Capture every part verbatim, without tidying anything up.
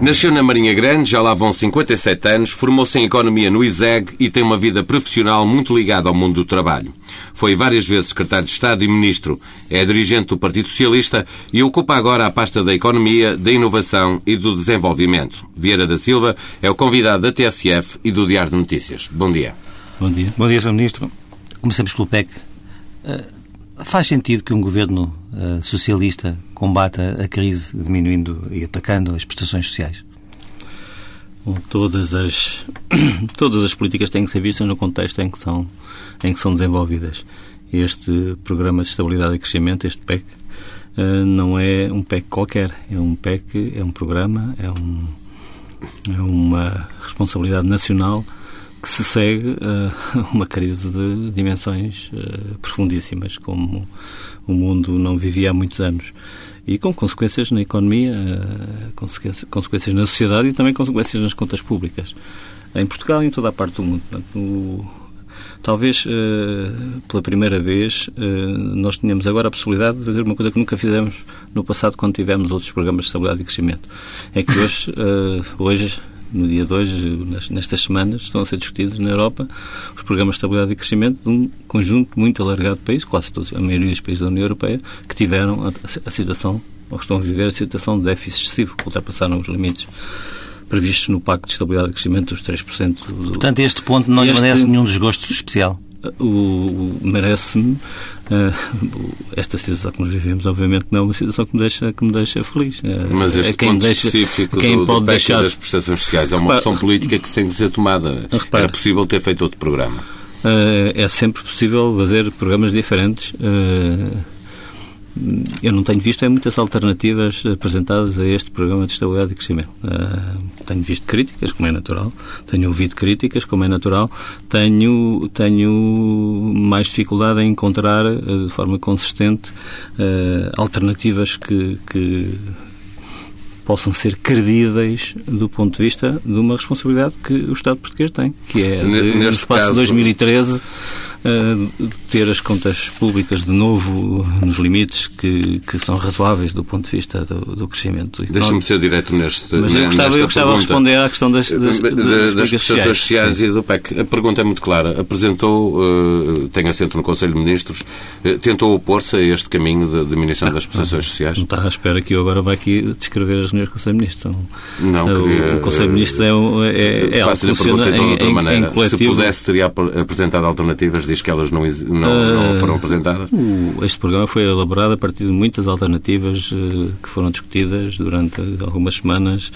Nasceu na Marinha Grande, já lá vão cinquenta e sete anos, formou-se em Economia no I S E G e tem uma vida profissional muito ligada ao mundo do trabalho. Foi várias vezes secretário de Estado e ministro, é dirigente do Partido Socialista e ocupa agora a pasta da Economia, da Inovação e do Desenvolvimento. Vieira da Silva é o convidado da T S F e do Diário de Notícias. Bom dia. Bom dia. Bom dia, senhor Ministro. Começamos pelo P E C. Uh, faz sentido que um governo uh, socialista combata a crise diminuindo e atacando as prestações sociais? Bom, todas as todas as políticas têm que ser vistas no contexto em que são em que são desenvolvidas. Este Programa de Estabilidade e Crescimento, este P E C, uh, não é um P E C qualquer. É um P E C, é um programa, é, um, é uma responsabilidade nacional que se segue a uh, uma crise de dimensões uh, profundíssimas, como o mundo não vivia há muitos anos. E com consequências na economia, uh, consequências, consequências na sociedade e também consequências nas contas públicas. Em Portugal e em toda a parte do mundo. Portanto, o, talvez, uh, pela primeira vez, uh, nós tenhamos agora a possibilidade de fazer uma coisa que nunca fizemos no passado quando tivemos outros programas de estabilidade e crescimento. É que hoje, uh, hoje no dia de hoje, nestas semanas, estão a ser discutidos na Europa os programas de estabilidade e crescimento de um conjunto muito alargado de países, quase todos, a maioria dos países da União Europeia, que tiveram a, a situação, ou que estão a viver a situação de déficit excessivo, que ultrapassaram os limites previstos no Pacto de Estabilidade e Crescimento dos três por cento. Do... Portanto, este ponto não este... merece nenhum desgosto especial. O, o, merece-me uh, esta situação que nós vivemos, obviamente não é uma situação que me deixa, que me deixa feliz. Mas este quem ponto deixa, específico quem do, pode do deixar das prestações sociais é uma Repara... opção política que tem que ser tomada. Repara... Era possível ter feito outro programa? Uh, é sempre possível fazer programas diferentes. Uh, eu não tenho visto é, muitas alternativas apresentadas a este Programa de Estabilidade e Crescimento. Uh, tenho visto críticas, como é natural, tenho ouvido críticas, como é natural, tenho, tenho mais dificuldade em encontrar uh, de forma consistente uh, alternativas que, que possam ser credíveis do ponto de vista de uma responsabilidade que o Estado português tem, que é, de, no espaço caso... de dois mil e treze, Uh, ter as contas públicas de novo nos limites que, que são razoáveis do ponto de vista do, do crescimento económico. Deixa-me ser direto neste... Mas eu gostava, eu gostava de responder à questão das, das, das, das, das prestações sociais e do P E C. A pergunta é muito clara. Apresentou, uh, tem assento no Conselho de Ministros, uh, tentou opor-se a este caminho de diminuição ah, das prestações não, sociais? Não está à espera que eu agora vá aqui descrever as reuniões do Conselho de Ministros. Não, não uh, queria... O Conselho de Ministros é... Um, é, é faço-lhe a pergunta então de outra em, maneira. Em coletivo, se pudesse, teria ap- apresentado alternativas. Diz que elas não, não, não foram apresentadas? Uh, este programa foi elaborado a partir de muitas alternativas uh, que foram discutidas durante algumas semanas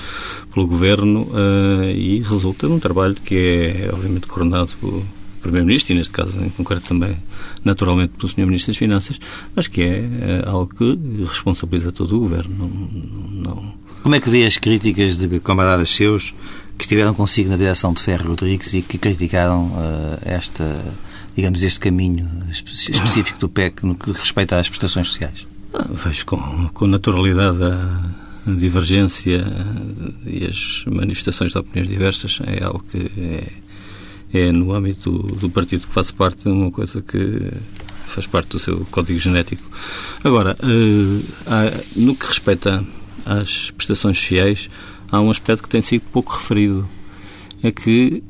pelo Governo uh, e resulta num trabalho que é, obviamente, coronado pelo Primeiro-Ministro e, neste caso, em concreto também, naturalmente, pelo senhor Ministro das Finanças, mas que é uh, algo que responsabiliza todo o Governo. Não, não, não. Como é que vê as críticas de camaradas seus que estiveram consigo na direção de Ferro Rodrigues e que criticaram uh, esta... digamos, este caminho específico do P E C no que respeita às prestações sociais? Ah, vejo com, com naturalidade a divergência e as manifestações de opiniões diversas. É algo que é, é no âmbito do partido que faço parte, uma coisa que faz parte do seu código genético. Agora, no que respeita às prestações sociais, há um aspecto que tem sido pouco referido. É que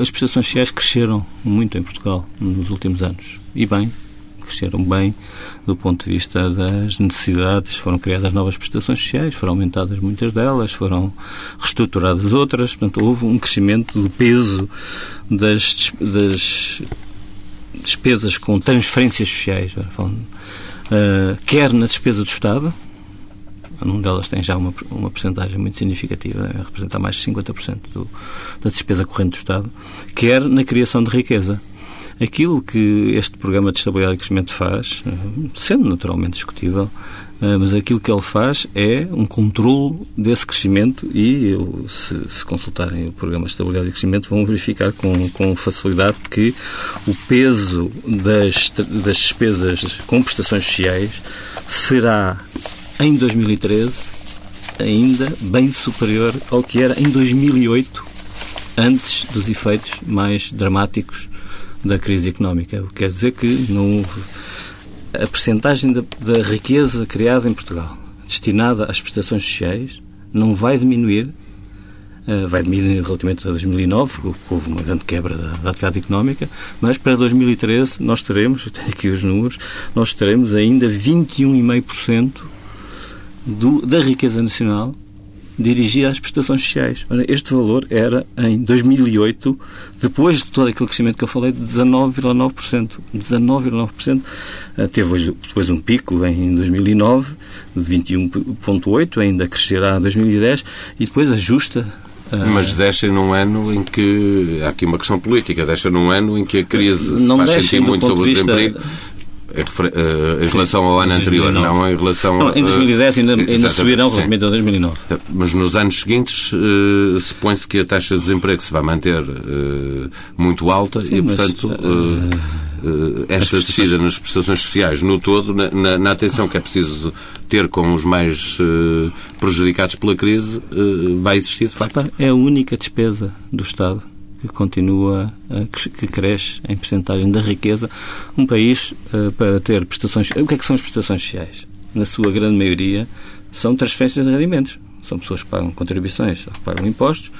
as prestações sociais cresceram muito em Portugal nos últimos anos. E bem, cresceram bem do ponto de vista das necessidades. Foram criadas novas prestações sociais, foram aumentadas muitas delas, foram reestruturadas outras. Portanto, houve um crescimento do peso das, das despesas com transferências sociais, falando, uh, quer na despesa do Estado, um delas tem já uma, uma percentagem muito significativa, representa mais de cinquenta por cento do, da despesa corrente do Estado, quer na criação de riqueza. Aquilo que este Programa de Estabilidade e Crescimento faz, sendo naturalmente discutível, mas aquilo que ele faz é um controle desse crescimento e, se, se consultarem o Programa de Estabilidade e Crescimento, vão verificar com, com facilidade que o peso das, das despesas com prestações sociais será em dois mil e treze, ainda bem superior ao que era em dois mil e oito, antes dos efeitos mais dramáticos da crise económica. O que quer dizer que não houve a percentagem da, da riqueza criada em Portugal destinada às prestações sociais não vai diminuir, vai diminuir relativamente a dois mil e nove, que houve uma grande quebra da, da atividade económica, mas para dois mil e treze nós teremos, eu tenho aqui os números, nós teremos ainda vinte e um vírgula cinco por cento do, da riqueza nacional dirigida às prestações sociais. Ora, este valor era, em dois mil e oito, depois de todo aquele crescimento que eu falei, de dezenove vírgula nove por cento. dezenove vírgula nove por cento. Teve depois um pico em dois mil e nove, de vinte e um vírgula oito por cento, ainda crescerá em dois mil e dez, e depois ajusta. Mas deixem num ano em que... Há aqui uma questão política. Deixem num ano em que a crise se faz sentir muito sobre o desemprego. Em, uh, em Sim, relação ao ano anterior, não em relação... Não, em dois mil e dez ainda, ainda subirão relativamente a dois mil e nove. Mas nos anos seguintes uh, supõe-se que a taxa de desemprego se vai manter uh, muito alta. Sim, e, mas, portanto, uh, uh, esta descida nas prestações sociais no todo, na, na, na atenção que é preciso ter com os mais uh, prejudicados pela crise, uh, vai existir, de facto. É a única despesa do Estado que continua, que cresce em percentagem da riqueza. Um país, para ter prestações... O que é que são as prestações sociais? Na sua grande maioria, são transferências de rendimentos. São pessoas que pagam contribuições, que pagam impostos,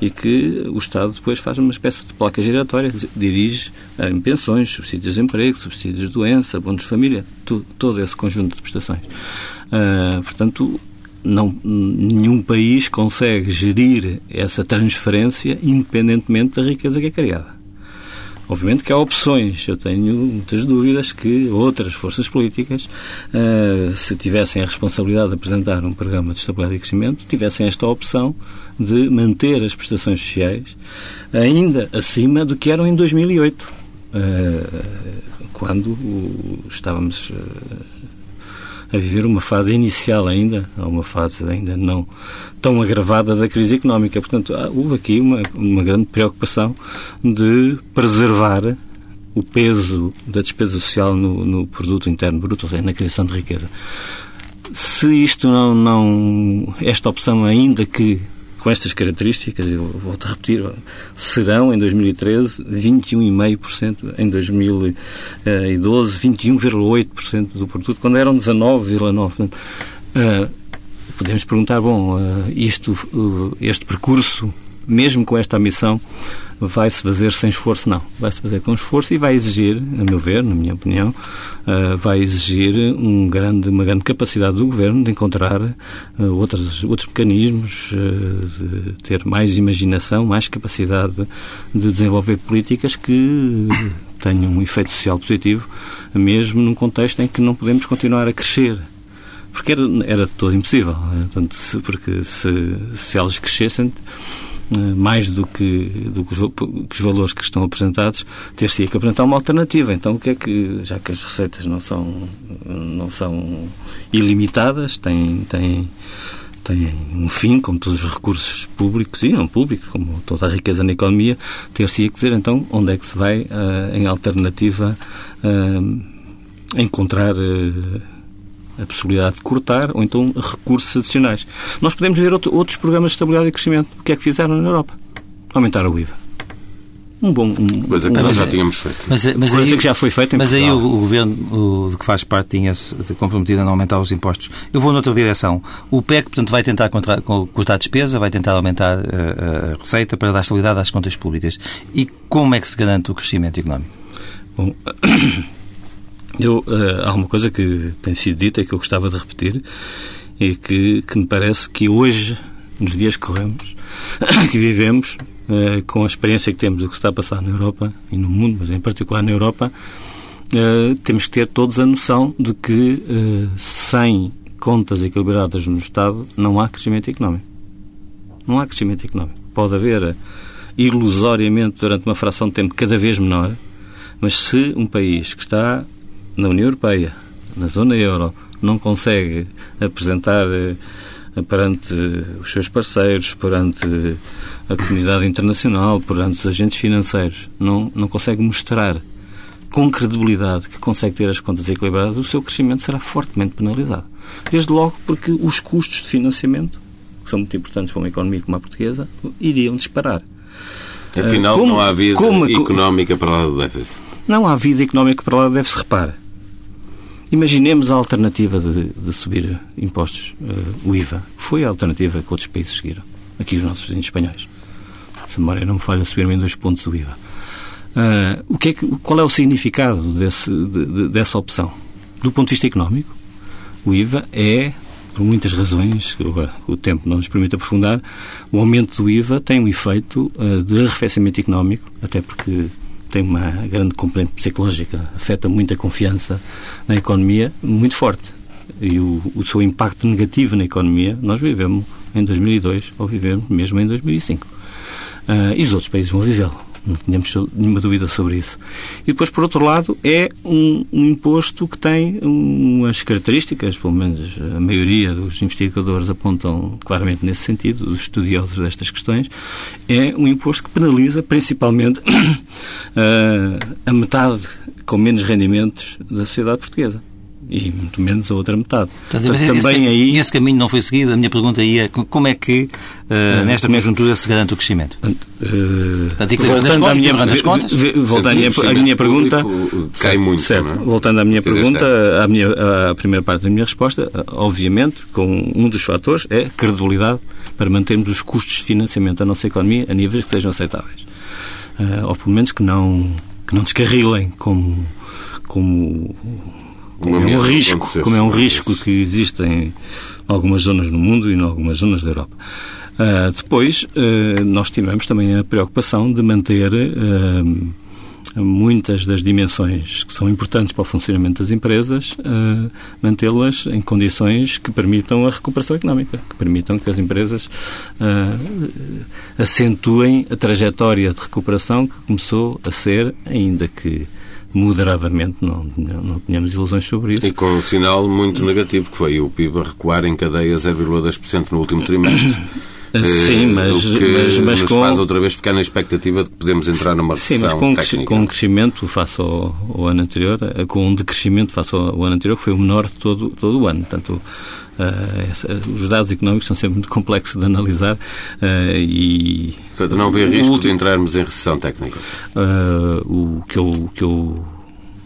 e que o Estado depois faz uma espécie de placa giratória, dirige em pensões, subsídios de emprego, subsídios de doença, bônus de família, tudo, todo esse conjunto de prestações. Uh, portanto... Não, nenhum país consegue gerir essa transferência independentemente da riqueza que é criada. Obviamente que há opções. Eu tenho muitas dúvidas que outras forças políticas, uh, se tivessem a responsabilidade de apresentar um programa de estabilidade e crescimento, tivessem esta opção de manter as prestações sociais ainda acima do que eram em dois mil e oito, uh, quando o, estávamos... Uh, a viver uma fase inicial ainda, uma fase ainda não tão agravada da crise económica. Portanto, houve aqui uma, uma grande preocupação de preservar o peso da despesa social no, no produto interno bruto, ou seja, na criação de riqueza. Se isto não... não esta opção, ainda que com estas características, eu volto a repetir, serão em dois mil e treze vinte e um vírgula cinco por cento, em dois mil e doze vinte e um vírgula oito por cento do produto, quando eram dezanove vírgula nove por cento. Uh, podemos perguntar, bom, uh, isto, uh, este percurso, mesmo com esta ambição, vai-se fazer sem esforço? Não. Vai-se fazer com esforço e vai exigir, a meu ver, na minha opinião, uh, vai exigir um grande, uma grande capacidade do Governo de encontrar uh, outros, outros mecanismos, uh, de ter mais imaginação, mais capacidade de desenvolver políticas que tenham um efeito social positivo, mesmo num contexto em que não podemos continuar a crescer. Porque era, era de todo impossível. Né? Tanto se, porque se, se elas crescessem... mais do que, do que, os, que os valores que estão apresentados, ter-se que apresentar uma alternativa. Então, o que é que, já que as receitas não são, não são ilimitadas, têm, têm, têm um fim, como todos os recursos públicos e não públicos, como toda a riqueza na economia, ter-se que dizer, então, onde é que se vai, uh, em alternativa, uh, encontrar... Uh, a possibilidade de cortar, ou então recursos adicionais. Nós podemos ver outro, outros programas de estabilidade e crescimento. O que é que fizeram na Europa? Aumentaram o I V A. Um bom... Um, coisa que um, nós já é, tínhamos feito. Mas, mas coisa aí, que já foi feita em Mas Portugal. Aí o, o governo o, de que faz parte tinha-se comprometido a não aumentar os impostos. Eu vou noutra direção. O P E C, portanto, vai tentar contra, cortar a despesa, vai tentar aumentar a, a receita para dar estabilidade às contas públicas. E como é que se garante o crescimento económico? Bom... Eu, uh, há uma coisa que tem sido dita e que eu gostava de repetir e que, que me parece que hoje, nos dias que corremos, que vivemos, uh, com a experiência que temos do que está a passar na Europa e no mundo, mas em particular na Europa, uh, temos que ter todos a noção de que uh, sem contas equilibradas no Estado não há crescimento económico. Não há crescimento económico. Pode haver, ilusoriamente, durante uma fração de tempo cada vez menor, mas se um país que está... na União Europeia, na zona euro, não consegue apresentar eh, perante os seus parceiros, perante a comunidade internacional, perante os agentes financeiros, não, não consegue mostrar com credibilidade que consegue ter as contas equilibradas, o seu crescimento será fortemente penalizado. Desde logo porque os custos de financiamento, que são muito importantes para uma economia como a portuguesa, iriam disparar. Afinal, como, não há vida como, económica para lá do déficit. Não há vida económica para lá do déficit, repara. Imaginemos a alternativa de, de subir impostos, uh, o I V A. Foi a alternativa que outros países seguiram. Aqui os nossos vizinhos espanhóis. Se a memória não me falha, subiram em dois pontos o I V A. Uh, o que é que, qual é o significado desse, de, de, dessa opção? Do ponto de vista económico, o I V A é, por muitas razões, que agora o tempo não nos permite aprofundar, o aumento do I V A tem um efeito uh, de arrefecimento económico, até porque tem uma grande componente psicológica, afeta muito a confiança na economia, muito forte. E o, o seu impacto negativo na economia, nós vivemos em dois mil e dois, ou vivemos mesmo em dois mil e cinco. Uh, e os outros países vão vivê-lo. Não tínhamos nenhuma dúvida sobre isso. E depois, por outro lado, é um, um imposto que tem umas características, pelo menos a maioria dos investigadores apontam claramente nesse sentido, dos estudiosos destas questões, é um imposto que penaliza principalmente a metade com menos rendimentos da sociedade portuguesa. E muito menos a outra metade. Portanto, Portanto, esse, também aí... esse caminho não foi seguido. A minha pergunta aí é como é que uh, ah, nesta mesma conjuntura se garante o crescimento? Uh, Portanto, voltando à minha, a minha pergunta... Cai muito. Voltando à minha pergunta, à primeira parte da minha resposta, obviamente, com um dos fatores é credibilidade para mantermos os custos de financiamento da nossa economia a níveis que sejam aceitáveis. Uh, ou pelo menos que não, que não descarrilem como... como Como é um risco, como é um risco que existe em algumas zonas do mundo e em algumas zonas da Europa. Uh, depois, uh, nós tivemos também a preocupação de manter uh, muitas das dimensões que são importantes para o funcionamento das empresas, uh, mantê-las em condições que permitam a recuperação económica, que permitam que as empresas uh, acentuem a trajetória de recuperação que começou a ser, ainda que moderadamente, não, não tínhamos ilusões sobre isso. E com um sinal muito negativo, que foi o P I B a recuar em cadeia zero vírgula dois por cento no último trimestre. Sim, mas... O que mas, mas nos com... faz outra vez ficar na expectativa de que podemos entrar numa recessão técnica. Sim, mas com, com um crescimento face ao, ao ano anterior, com um decrescimento face ao, ao ano anterior, que foi o menor de todo, todo o ano. Portanto, Uh, essa, os dados económicos são sempre muito complexos de analisar uh, e... Portanto, não vê risco último, de entrarmos em recessão técnica? Uh, o que eu, que eu,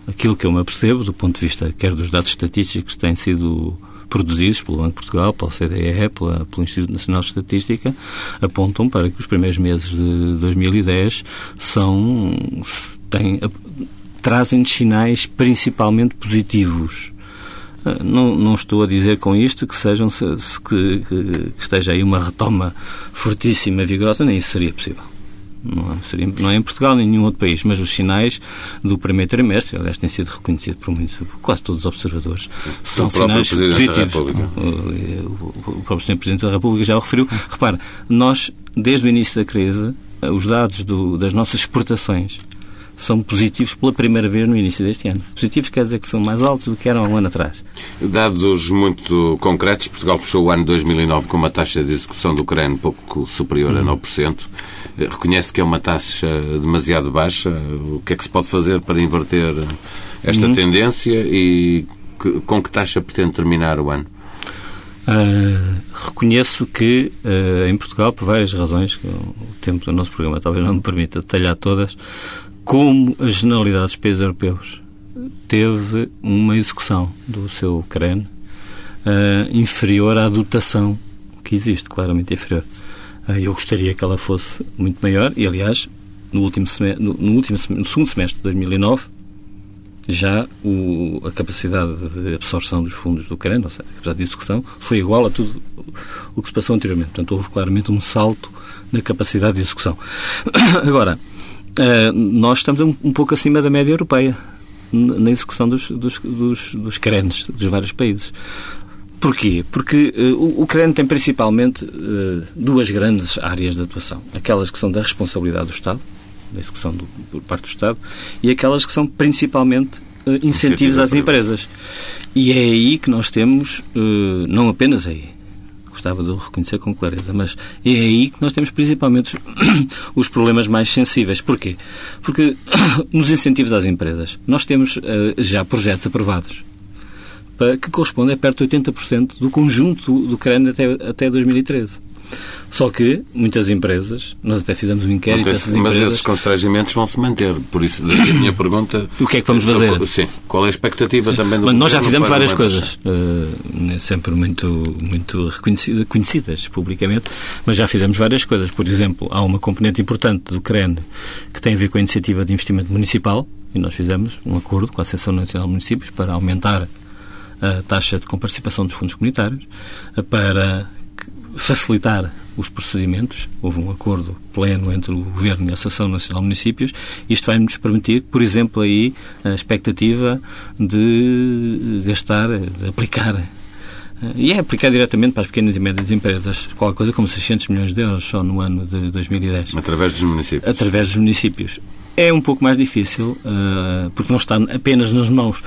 aquilo que eu me apercebo, do ponto de vista quer dos dados estatísticos que têm sido produzidos pelo Banco de Portugal, pela C D E, pela, pelo Instituto Nacional de Estatística, apontam para que os primeiros meses de dois mil e dez são, têm, trazem sinais principalmente positivos. Não, não estou a dizer com isto que, sejam, que, que esteja aí uma retoma fortíssima, vigorosa, nem isso seria possível. Não, seria, não é em Portugal nem em nenhum outro país, mas os sinais do primeiro trimestre, aliás, têm sido reconhecidos por muitos, quase todos os observadores, sim, são sinais positivos. O, o, o próprio senhor Presidente da República já o referiu. Repara, nós, desde o início da crise, os dados do, das nossas exportações são positivos pela primeira vez no início deste ano. Positivos quer dizer que são mais altos do que eram há um ano atrás. Dados muito concretos, Portugal fechou o ano dois mil e nove com uma taxa de execução do C R E A N pouco superior a nove por cento. Reconhece que é uma taxa demasiado baixa. O que é que se pode fazer para inverter esta uhum. tendência e com que taxa pretende terminar o ano? Uh, reconheço que uh, em Portugal, por várias razões, que o tempo do nosso programa talvez não me permita detalhar todas, como a generalidade dos países europeus teve uma execução do seu C R E N uh, inferior à dotação que existe, claramente inferior. Uh, eu gostaria que ela fosse muito maior e, aliás, no, último semestre, no, no, último semestre, no segundo semestre de dois mil e nove, já o, a capacidade de absorção dos fundos do C R E N, ou seja, a capacidade de execução, foi igual a tudo o que se passou anteriormente. Portanto, houve claramente um salto na capacidade de execução. Agora, Uh, nós estamos um, um pouco acima da média europeia na execução dos, dos, dos, dos C R E Ns dos vários países. Porquê? Porque uh, o C R E N tem principalmente uh, duas grandes áreas de atuação. Aquelas que são da responsabilidade do Estado, da execução do, por parte do Estado, e aquelas que são principalmente uh, incentivos às empresas. E é aí que nós temos, uh, não apenas aí, gostava de o reconhecer com clareza, mas é aí que nós temos principalmente os problemas mais sensíveis. Porquê? Porque nos incentivos às empresas nós temos uh, já projetos aprovados para, que correspondem a perto de oitenta por cento do conjunto do C R E N até, até dois mil e treze. Só que muitas empresas, nós até fizemos um inquérito... Mas, essas mas empresas... esses constrangimentos vão se manter, por isso a minha pergunta... O que é que vamos fazer? Sobre, sim, qual é a expectativa sim. também do mas nós já fizemos várias coisas, uh, sempre muito, muito reconhecidas, conhecidas publicamente, mas já fizemos várias coisas. Por exemplo, há uma componente importante do C R E N que tem a ver com a iniciativa de investimento municipal, e nós fizemos um acordo com a Associação Nacional de Municípios para aumentar a taxa de comparticipação dos fundos comunitários, para facilitar os procedimentos. Houve um acordo pleno entre o Governo e a Associação Nacional de Municípios. Isto vai-nos permitir, por exemplo, aí a expectativa de gastar, de aplicar, e é aplicar diretamente para as pequenas e médias empresas, qualquer coisa como seiscentos milhões de euros só no ano de dois mil e dez. Através dos municípios. Através dos municípios. É um pouco mais difícil, porque não está apenas nas mãos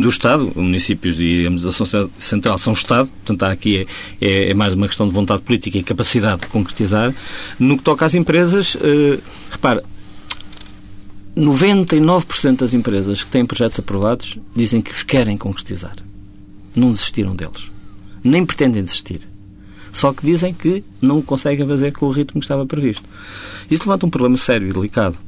do Estado. Municípios e, digamos, a administração central são o Estado, portanto, há aqui é, é mais uma questão de vontade política e capacidade de concretizar. No que toca às empresas, repare, noventa e nove por cento das empresas que têm projetos aprovados dizem que os querem concretizar. Não desistiram deles. Nem pretendem desistir. Só que dizem que não o conseguem fazer com o ritmo que estava previsto. Isso levanta um problema sério e delicado.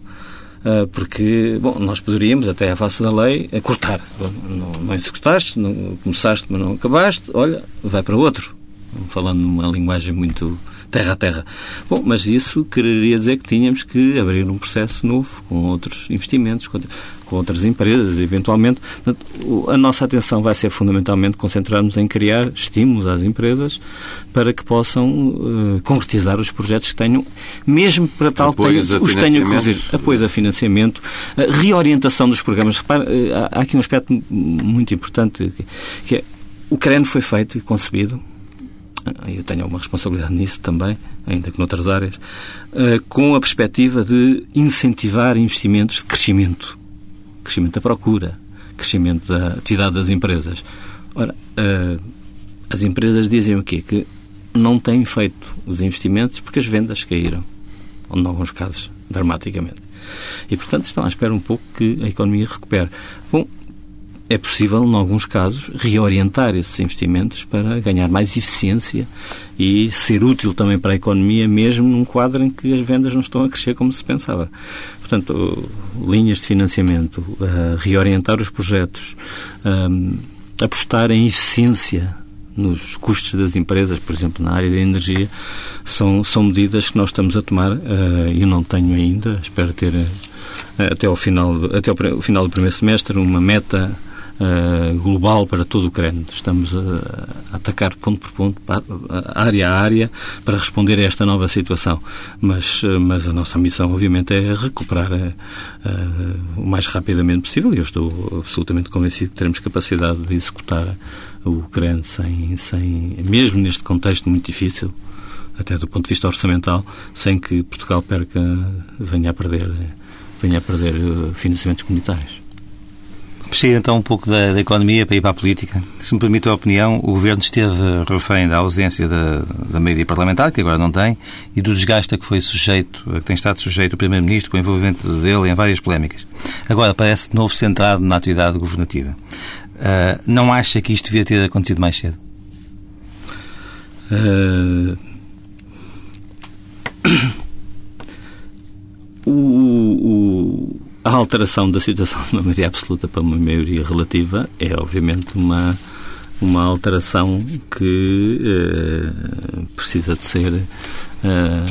Porque, bom, nós poderíamos, até à face da lei, cortar. Não, não executaste, não começaste, mas não acabaste, olha, vai para outro. Falando numa linguagem muito terra a terra. Bom, mas isso quereria dizer que tínhamos que abrir um processo novo, com outros investimentos, com outras empresas, eventualmente. A nossa atenção vai ser fundamentalmente concentrarmos em criar estímulos às empresas para que possam uh, concretizar os projetos que tenham, mesmo para tal que os tenham que apoio a financiamento, a reorientação dos programas. Repare, há aqui um aspecto muito importante, que é o C R E N foi feito e concebido, eu tenho alguma responsabilidade nisso também, ainda que noutras áreas, com a perspectiva de incentivar investimentos de crescimento. Crescimento da procura, crescimento da atividade das empresas. Ora, as empresas dizem o quê? Que não têm feito os investimentos porque as vendas caíram, ou em alguns casos, dramaticamente. E, portanto, estão à espera um pouco que a economia recupere. Bom, é possível, em alguns casos, reorientar esses investimentos para ganhar mais eficiência e ser útil também para a economia, mesmo num quadro em que as vendas não estão a crescer como se pensava. Portanto, linhas de financiamento, uh, reorientar os projetos, um, apostar em eficiência nos custos das empresas, por exemplo, na área da energia, são, são medidas que nós estamos a tomar. Uh, eu não tenho ainda, espero ter uh, até ao final, até ao final do primeiro semestre, uma meta Uh, global para todo o C R E N. Estamos a, a atacar ponto por ponto, para, a, área a área, para responder a esta nova situação. Mas, mas a nossa missão, obviamente, é recuperar uh, uh, o mais rapidamente possível, e eu estou absolutamente convencido que teremos capacidade de executar o C R E N sem, sem, mesmo neste contexto muito difícil, até do ponto de vista orçamental, sem que Portugal perca, venha a perder, venha a perder financiamentos comunitários. Sair então um pouco da, da economia para ir para a política. Se me permite a opinião, o Governo esteve refém da ausência da, da maioria parlamentar, que agora não tem, e do desgaste a que foi sujeito, a que tem estado sujeito o Primeiro-Ministro, com o envolvimento dele em várias polémicas. Agora parece de novo centrado na atividade governativa. Uh, não acha que isto devia ter acontecido mais cedo? Uh... o... o... A alteração da situação de uma maioria absoluta para uma maioria relativa é, obviamente, uma, uma alteração que eh, precisa de ser, eh,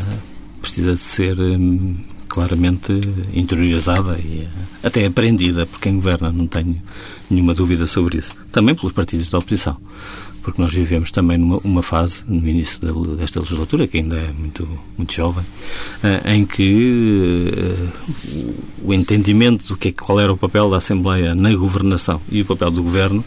precisa de ser eh, claramente interiorizada e até aprendida por quem governa, não tenho nenhuma dúvida sobre isso. Também pelos partidos da oposição, porque nós vivemos também numa uma fase, no início da, desta legislatura, que ainda é muito, muito jovem, uh, em que uh, o entendimento do que é, qual era o papel da Assembleia na governação e o papel do Governo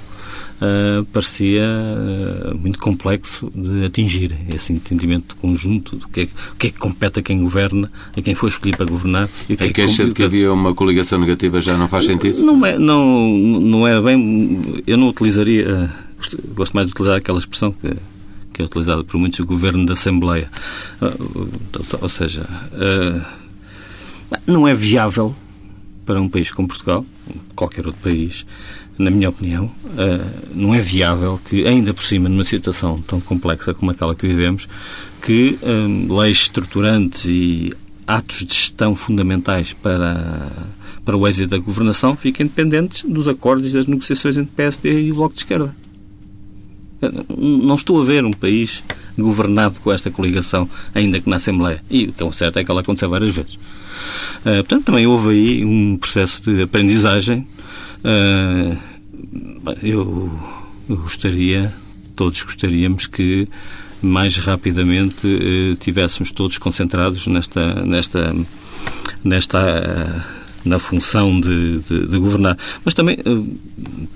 uh, parecia uh, muito complexo de atingir, esse entendimento conjunto do que é, o que é que compete a quem governa, a quem foi escolhido para governar. E o que a é que queixa de que havia uma coligação negativa já não faz sentido? Não, é, não, não era bem... Eu não utilizaria... Uh, Gosto mais de utilizar aquela expressão que, que é utilizada por muitos, o governo da Assembleia. Ou seja, não é viável para um país como Portugal, qualquer outro país, na minha opinião, não é viável que, ainda por cima, numa situação tão complexa como aquela que vivemos, que leis estruturantes e atos de gestão fundamentais para, para o êxito da governação fiquem dependentes dos acordos e das negociações entre o P S D e o Bloco de Esquerda. Não estou a ver um país governado com esta coligação, ainda que na Assembleia. E o que é certo é que ela aconteceu várias vezes. Uh, portanto, também houve aí um processo de aprendizagem. Uh, eu, eu gostaria, todos gostaríamos que mais rapidamente uh, tivéssemos todos concentrados nesta, nesta, nesta uh, na função de, de, de governar. Mas também,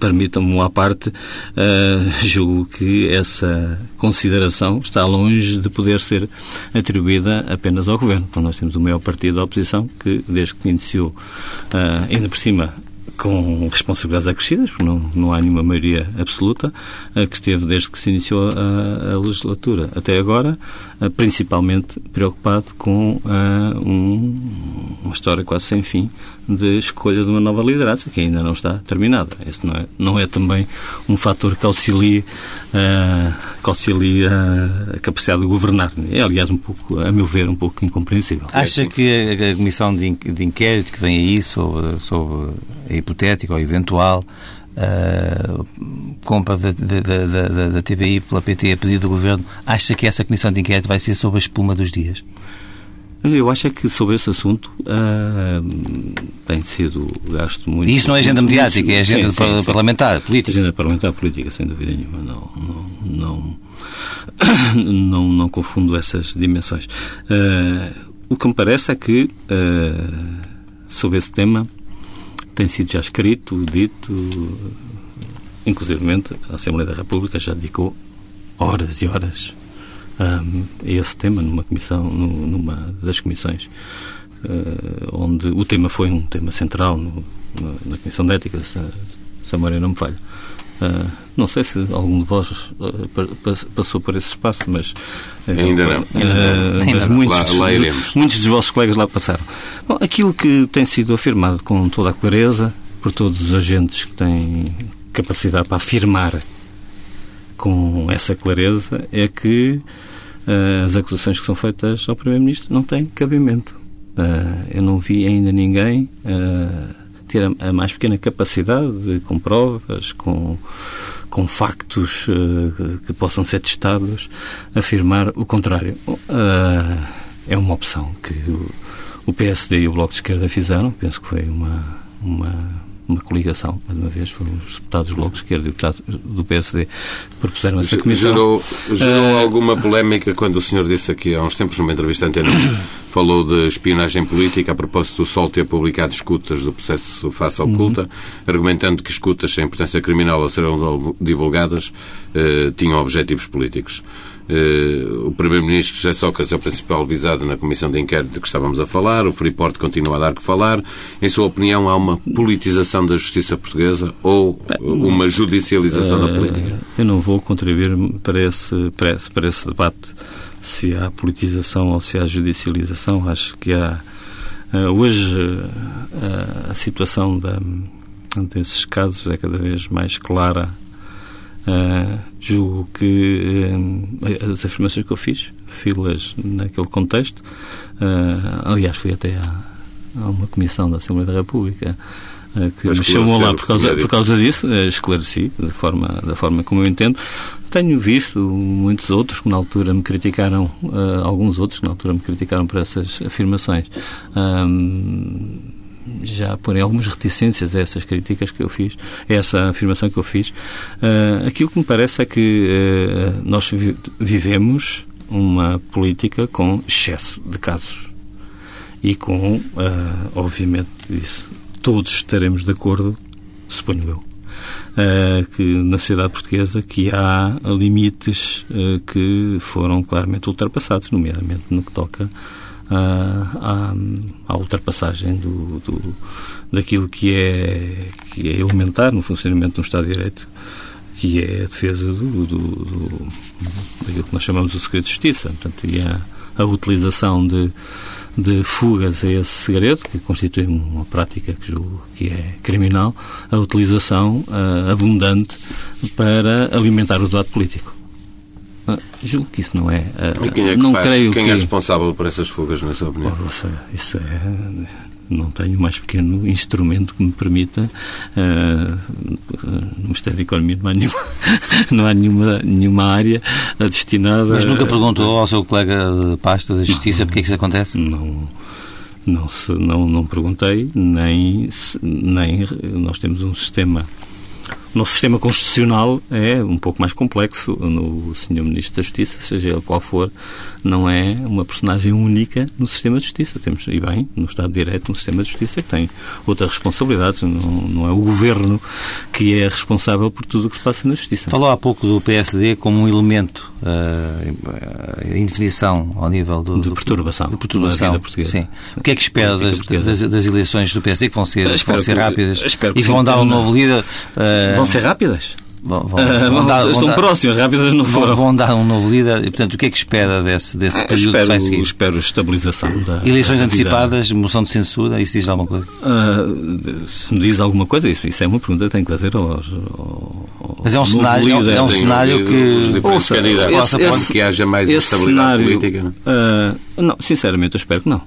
permitam-me à parte, uh, julgo que essa consideração está longe de poder ser atribuída apenas ao Governo. Então, nós temos o maior partido da oposição, que desde que iniciou, uh, ainda por cima, com responsabilidades acrescidas, porque não, não há nenhuma maioria absoluta, uh, que esteve desde que se iniciou a, a legislatura até agora, uh, principalmente preocupado com uh, um, uma história quase sem fim de escolha de uma nova liderança, que ainda não está terminada. Esse não é, não é também um fator que auxilie, uh, que auxilie a, a capacidade de governar. É, aliás, um pouco, a meu ver, um pouco incompreensível. Acha é assim. que a, a comissão de, in, de inquérito que vem aí sobre, sobre a hipotética ou eventual uh, compra da, da, da, da T V I pela P T a pedido do Governo, acha que essa comissão de inquérito vai ser sobre a espuma dos dias? Eu acho que sobre esse assunto uh, tem sido gasto muito... E isso não é agenda mediática, muito, é agenda sim, par- sim, parlamentar, sim. política. Agenda parlamentar, política, sem dúvida nenhuma. Não, não, não, não, não confundo essas dimensões. Uh, o que me parece é que uh, sobre esse tema tem sido já escrito, dito, inclusivamente a Assembleia da República já dedicou horas e horas Um, esse tema numa comissão, numa das comissões, uh, onde o tema foi um tema central no, na, na Comissão de Ética, se, se a memória não me falha. Uh, não sei se algum de vós uh, passou por esse espaço, mas... Uh, ainda não. Uh, ainda mas não. Muitos, lá, lá iremos. Muitos dos vossos colegas lá passaram. Bom, aquilo que tem sido afirmado com toda a clareza por todos os agentes que têm capacidade para afirmar com essa clareza é que uh, as acusações que são feitas ao Primeiro-Ministro não têm cabimento. Uh, eu não vi ainda ninguém uh, ter a, a mais pequena capacidade, de, com provas, com, com factos uh, que possam ser testados, afirmar o contrário. Uh, é uma opção que o, o P S D e o Bloco de Esquerda fizeram, penso que foi uma... uma uma coligação, mais uma vez, foram os deputados do Bloco de Esquerda e deputados do P S D que propuseram essa comissão. Gerou, gerou uh... alguma polémica quando o senhor disse aqui há uns tempos, numa entrevista à Antena, falou de espionagem política a propósito do Sol ter publicado escutas do processo face oculta, uhum. argumentando que escutas sem importância criminal ou serão divulgadas uh, tinham objetivos políticos. Uh, o Primeiro-Ministro José Sócrates é o principal visado na comissão de inquérito de que estávamos a falar, o Freeport continua a dar que falar. Em sua opinião, há uma politização da justiça portuguesa ou uma judicialização uh, da política? Eu não vou contribuir para esse, para esse, para esse debate, se há politização ou se há judicialização. Acho que há uh, hoje uh, a situação da, desses casos é cada vez mais clara. Uh, julgo que uh, as afirmações que eu fiz, filas naquele contexto, uh, aliás, fui até à, à uma comissão da Assembleia da República uh, que me chamou lá por causa, por causa disso, uh, esclareci da forma, da forma como eu entendo. Tenho visto muitos outros que na altura me criticaram, uh, alguns outros que na altura me criticaram por essas afirmações. Um, já porém algumas reticências a essas críticas que eu fiz, a essa afirmação que eu fiz. Uh, aquilo que me parece é que uh, nós vi- vivemos uma política com excesso de casos e com, uh, obviamente, isso todos estaremos de acordo, suponho eu, uh, que na sociedade portuguesa que há limites uh, que foram claramente ultrapassados, nomeadamente no que toca À, à ultrapassagem do, do, daquilo que é, que é elementar no funcionamento de um Estado de Direito, que é a defesa do, do, do, daquilo que nós chamamos de segredo de justiça. Portanto, e a, a utilização de, de fugas a esse segredo, que constitui uma prática que julgo que é criminal, a utilização uh, abundante para alimentar o debate político. Uh, julgo que isso não é... Uh, e quem é que não faz? Creio quem que... é responsável por essas fugas, na sua opinião? Oh, isso, é, isso é... Não tenho o mais pequeno instrumento que me permita, uh, no Ministério da Economia não há nenhuma, não há nenhuma, nenhuma área destinada... Mas nunca perguntou ao seu colega de pasta da Justiça porque é que isso acontece? Não, não, se, não, não perguntei, nem, nem nós temos um sistema... O nosso sistema constitucional é um pouco mais complexo. O senhor Ministro da Justiça, seja ele qual for, não é uma personagem única no sistema de justiça. Temos, e bem, no Estado de Direito, um sistema de justiça que tem outras responsabilidades. Não, não é o Governo que é responsável por tudo o que se passa na justiça. Falou há pouco do P S D como um elemento, uh, indefinição ao nível do, de, do, perturbação, de perturbação da vida portuguesa. Sim. O que é que espera das, das, das eleições do P S D, que vão ser, que vão ser que, rápidas e vão dar um novo líder... Uh, Vão ser rápidas? Vão, vão, uh, vão dar, estão vão próximas, dar, rápidas não foram. Vão dar um novo líder e, portanto, o que é que espera desse, desse ah, período espero, que vai seguir? Espero estabilização da... Eleições da antecipadas, moção de censura, isso diz alguma coisa? Uh, se me diz alguma coisa, isso, isso é uma pergunta que tenho que fazer aos... aos Mas é um cenário, líder, é um cenário que... Ouça, esse, esse, que haja mais estabilidade política. Uh, não, sinceramente, eu espero que não.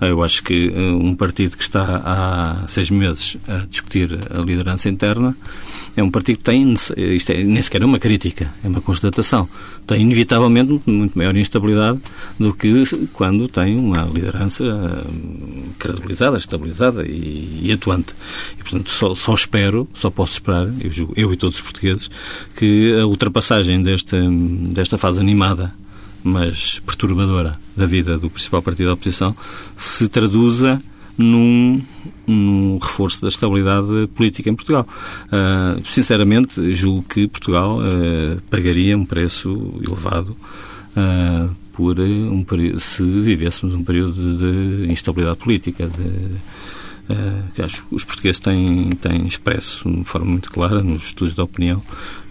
Eu acho que uh, um partido que está há seis meses a discutir a liderança interna é um partido que tem, isto é, nem sequer é uma crítica, é uma constatação, tem inevitavelmente muito maior instabilidade do que quando tem uma liderança uh, credibilizada, estabilizada e, e atuante. E, portanto, só, só espero, só posso esperar, eu, julgo, eu e todos os portugueses, que a ultrapassagem desta, desta fase animada mas perturbadora da vida do principal partido da oposição, se traduza num, num reforço da estabilidade política em Portugal. Uh, sinceramente, julgo que Portugal uh, pagaria um preço elevado uh, por um período, se vivêssemos um período de instabilidade política, de... que acho que os portugueses têm, têm expresso de forma muito clara nos estudos de opinião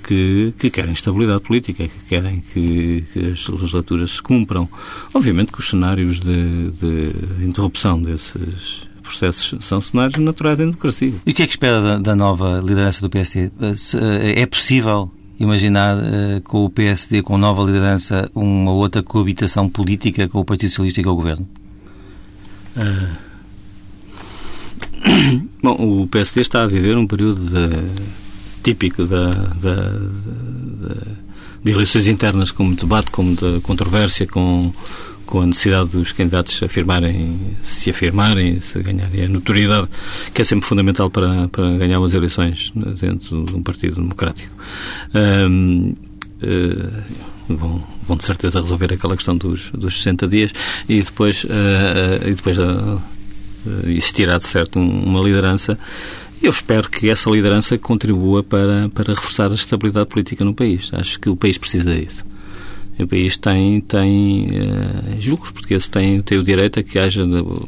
que, que querem estabilidade política, que querem que, que as legislaturas se cumpram. Obviamente que os cenários de, de interrupção desses processos são cenários naturais da democracia. E o que é que espera da, da nova liderança do P S D? É possível imaginar uh, com o P S D, com nova liderança, uma outra coabitação política com o Partido Socialista e com o Governo? Uh... Bom, o P S D está a viver um período de, típico da, da, da, de eleições internas, com muito debate, com muita controvérsia, com, com a necessidade dos candidatos afirmarem, se afirmarem, se ganharem a notoriedade, que é sempre fundamental para, para ganhar umas eleições dentro de um partido democrático. Um, uh, vão, vão de certeza resolver aquela questão dos, dos sessenta dias e depois, uh, uh, e depois a e se tirar de certo uma liderança, eu espero que essa liderança contribua para, para reforçar a estabilidade política no país. Acho que o país precisa disso. O país tem, tem uh, julgos, porque esse tem, tem o direito a que haja,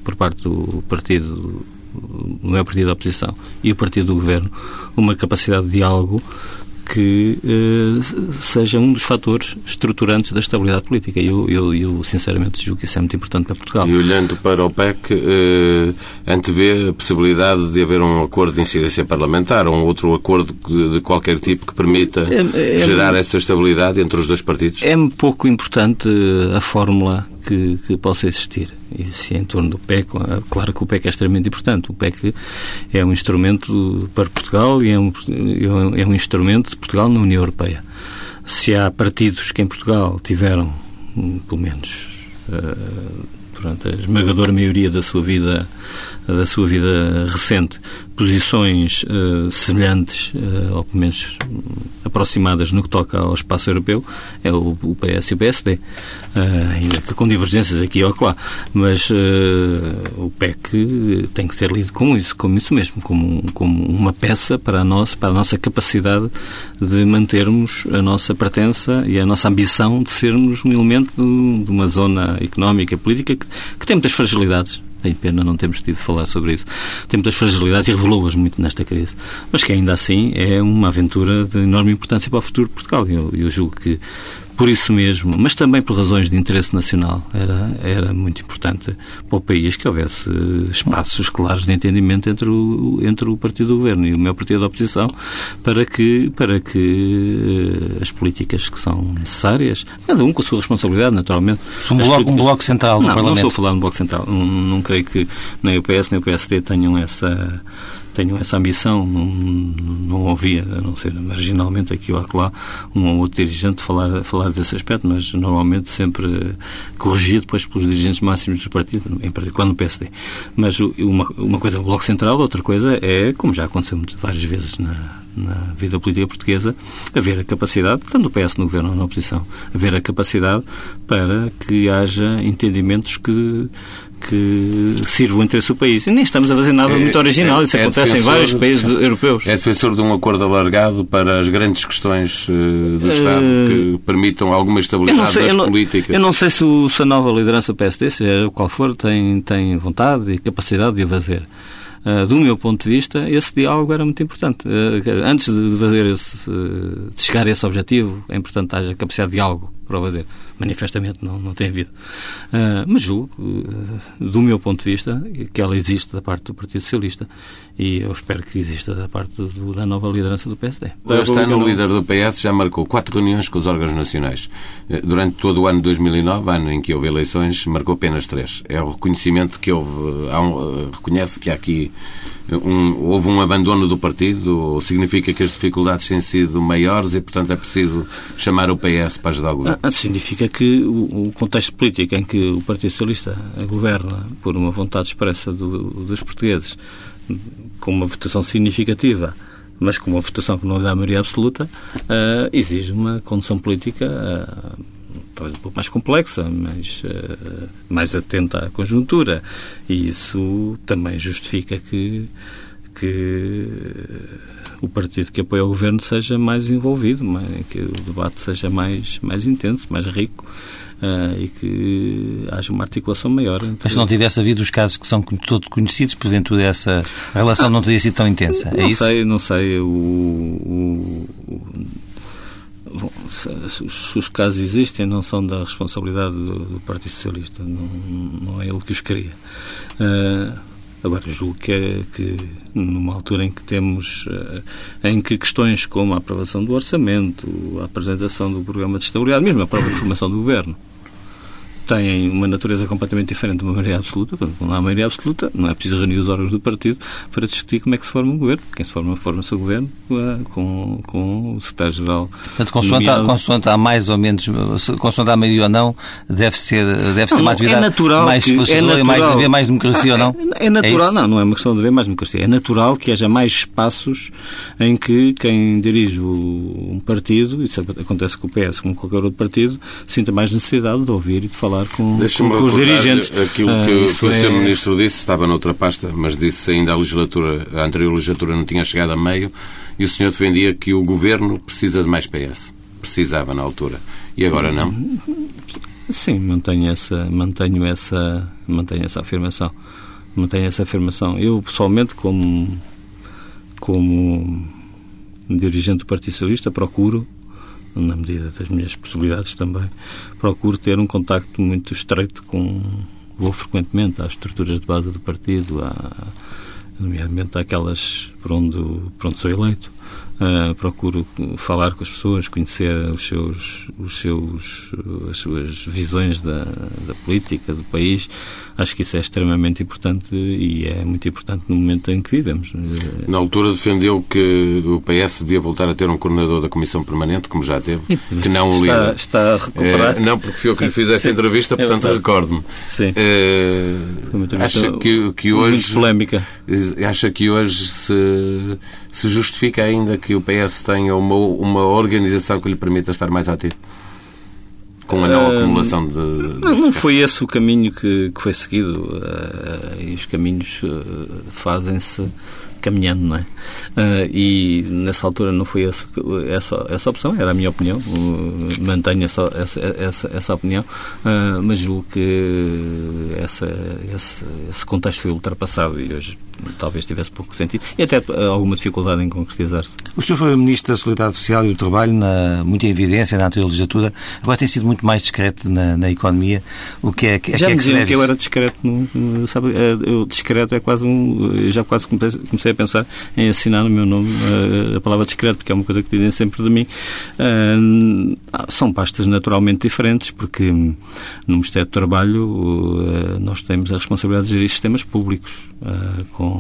por parte do partido, não é o partido da oposição, e o partido do governo, uma capacidade de diálogo que uh, seja um dos fatores estruturantes da estabilidade política. Eu, eu, eu, sinceramente, julgo que isso é muito importante para Portugal. E olhando para o P E C, uh, antevê a possibilidade de haver um acordo de incidência parlamentar ou um outro acordo de, de qualquer tipo que permita é, é, gerar é, essa estabilidade entre os dois partidos? É pouco importante a fórmula que, que possa existir. E se é em torno do P E C, claro que o P E C é extremamente importante. O P E C é um instrumento para Portugal e é um, é um instrumento de Portugal na União Europeia. Se há partidos que em Portugal tiveram, pelo menos uh, durante a esmagadora maioria da sua vida, da sua vida recente, posições uh, semelhantes, uh, ou pelo menos aproximadas no que toca ao espaço europeu, é o, o P S e o P S D, uh, ainda que com divergências aqui ou lá, mas uh, o P E C tem que ser lido como isso, como isso mesmo, como, como uma peça para a, nossa, para a nossa capacidade de mantermos a nossa pertença e a nossa ambição de sermos um elemento de, de uma zona económica e política que, que tem muitas fragilidades. Tem pena não termos tido de falar sobre isso. Tem muitas fragilidades e revelou-as muito nesta crise. Mas que ainda assim é uma aventura de enorme importância para o futuro de Portugal. Eu, eu julgo que por isso mesmo, mas também por razões de interesse nacional. Era, era muito importante para o país que houvesse espaços claros de entendimento entre o, entre o partido do governo e o meu partido da oposição para que, para que as políticas que são necessárias, cada um com a sua responsabilidade, naturalmente. Um bloco, um bloco central do Parlamento. Não, não estou a falar de um bloco central. Não, não creio que nem o P S nem o P S D tenham essa... tenho essa ambição, não, não ouvia, a não ser marginalmente aqui ou lá, um ou outro dirigente falar, falar desse aspecto, mas normalmente sempre corrigido depois pelos dirigentes máximos dos partidos, em particular no P S D. Mas uma, uma coisa é o Bloco Central, outra coisa é, como já aconteceu várias vezes na... na vida política portuguesa, haver a capacidade, tanto o P S no governo como na oposição, haver a capacidade para que haja entendimentos que, que sirvam o interesse do país. E nem estamos a fazer nada é, muito original, é, isso é acontece em vários países é, europeus. É defensor de um acordo alargado para as grandes questões uh, do Estado uh, que permitam alguma estabilidade sei, das eu não, políticas. Eu não sei se, o, se a nova liderança do P S D, seja qual for, tem, tem vontade e capacidade de o fazer. Uh, do meu ponto de vista, esse diálogo era muito importante. Uh, antes de, fazer esse, uh, de chegar a esse objetivo, é importante haja capacidade de diálogo para o fazer. Manifestamente não, não tem havido. Uh, mas julgo, uh, do meu ponto de vista, que ela existe da parte do Partido Socialista e eu espero que exista da parte do, da nova liderança do P S D. Este ano o líder do P S já marcou quatro reuniões com os órgãos nacionais. Durante todo o ano de dois mil e nove, ano em que houve eleições, marcou apenas três. É o reconhecimento que houve. Há um, reconhece que há aqui Um, houve um abandono do partido, significa que as dificuldades têm sido maiores e, portanto, é preciso chamar o P S para ajudar o governo? Ah, significa que o, o contexto político em que o Partido Socialista governa por uma vontade expressa do, dos portugueses, com uma votação significativa, mas com uma votação que não dá a maioria absoluta, uh, exige uma condução política Uh, talvez um pouco mais complexa, mas uh, mais atenta à conjuntura. E isso também justifica que, que o partido que apoia o governo seja mais envolvido, mais, que o debate seja mais, mais intenso, mais rico. Uh, e que haja uma articulação maior. Entre... Mas se não tivesse havido os casos que são todos conhecidos, porventura essa relação ah, não teria sido tão intensa? Não é isso? sei, não sei. O... o, o... Bom, se os casos existem, não são da responsabilidade do, do Partido Socialista. Não, não é ele que os cria. Uh, agora, julgo que, é, que numa altura em que temos, Uh, em que questões como a aprovação do orçamento, a apresentação do programa de estabilidade, mesmo a própria formação do governo, têm uma natureza completamente diferente de uma maioria absoluta. Portanto, não há maioria absoluta, não é preciso reunir os órgãos do partido para discutir como é que se forma um governo. Quem se forma, forma-se o governo com, com o secretário-geral. Portanto, consoante, nomeado... consoante há mais ou menos, consoante há maioria ou não, deve ser, deve ser não, uma atividade é mais facilitadora, é mais, haver mais democracia ah, ou não? É, é natural, é não, não é uma questão de haver mais democracia. É natural que haja mais espaços em que quem dirige um partido, isso acontece com o P S como qualquer outro partido, sinta mais necessidade de ouvir e de falar com, com, com os dirigentes. Aquilo que, ah, que o é... Senhor Ministro disse, estava noutra pasta, mas disse ainda a legislatura, a anterior legislatura não tinha chegado a meio, e o senhor defendia que o Governo precisa de mais P S. Precisava na altura. E agora não? Sim, mantenho essa, mantenho essa, mantenho essa afirmação. Mantenho essa afirmação. Eu, pessoalmente, como, como dirigente do Partido Socialista, procuro, na medida das minhas possibilidades também, procuro ter um contacto muito estreito com... Vou frequentemente às estruturas de base do partido, à, nomeadamente àquelas por onde, por onde sou eleito. Uh, procuro falar com as pessoas, conhecer os seus, os seus, as suas visões da, da política, do país. Acho que isso é extremamente importante e é muito importante no momento em que vivemos. Na altura defendeu que o P S devia voltar a ter um coordenador da Comissão Permanente, como já teve, que não o líder. Está a recuperar. É, não, porque foi eu que lhe fiz essa entrevista, portanto é recordo-me. Sim. É, acha que, que hoje... polémica. Acha que hoje se, se justifica ainda que o P S tenha uma, uma organização que lhe permita estar mais ativo? Com a não acumulação de... Não, não foi esse o caminho que, que foi seguido. Uh, e os caminhos uh, fazem-se caminhando, não é? Uh, e nessa altura não foi esse, essa, essa opção, era a minha opinião, uh, mantenho essa, essa, essa, essa opinião, uh, mas julgo que essa, esse, esse contexto foi ultrapassado e hoje talvez tivesse pouco sentido e até uh, alguma dificuldade em concretizar-se. O senhor foi Ministro da Solidariedade Social e do Trabalho, na, muito em evidência na anterior legislatura, agora tem sido muito mais discreto na, na economia, o que é, que, já que é que se deve? Já me diziam que eu era discreto, no, sabe, eu discreto é quase um, eu já quase comecei, comecei a pensar em assinar no meu nome a, a palavra discreto, porque é uma coisa que dizem sempre de mim. Uh, são pastas naturalmente diferentes, porque no Ministério do Trabalho uh, nós temos a responsabilidade de gerir sistemas públicos, uh, com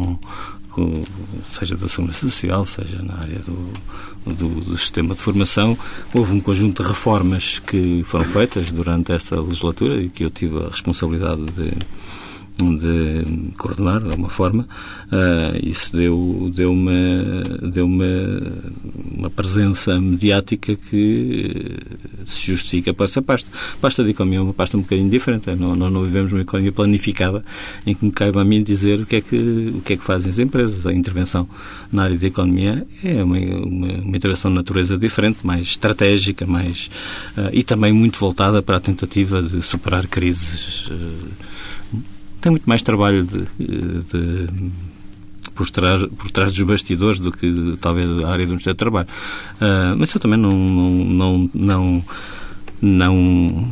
seja da Segurança Social, seja na área do, do, do sistema de formação. Houve um conjunto de reformas que foram feitas durante esta legislatura e que eu tive a responsabilidade de, de coordenar, de alguma forma. Uh, isso deu, deu, uma, deu uma, uma presença mediática que se justifica para essa pasta. Pasta de economia é uma pasta um bocadinho diferente. Nós não, não vivemos uma economia planificada em que me caiba a mim dizer o que é que, o que, é que fazem as empresas. A intervenção na área da economia é uma, uma, uma intervenção de natureza diferente, mais estratégica, mais uh, e também muito voltada para a tentativa de superar crises. Uh, tem muito mais trabalho de... de, de Por trás, por trás dos bastidores do que talvez a área do Ministério do Trabalho. Uh, mas eu também não, não, não, não,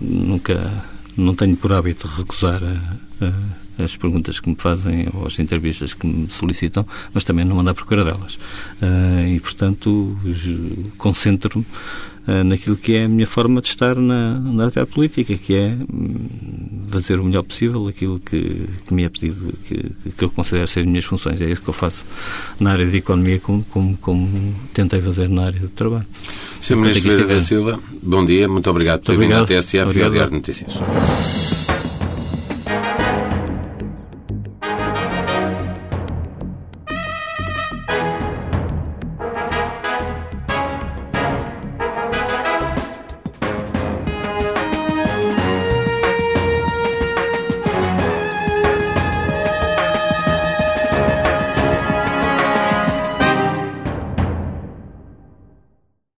nunca, não tenho por hábito recusar a, a, as perguntas que me fazem ou as entrevistas que me solicitam, mas também não ando à procura delas. Uh, e, portanto, concentro-me uh, naquilo que é a minha forma de estar na, na atividade política, que é fazer o melhor possível aquilo que, que me é pedido, que, que eu considero ser as minhas funções. É isso que eu faço na área de economia, como, como, como tentei fazer na área do trabalho. senhor Ministro Vieira da Silva, bom dia, muito obrigado por ter vindo à T S F e ao Diário de Notícias.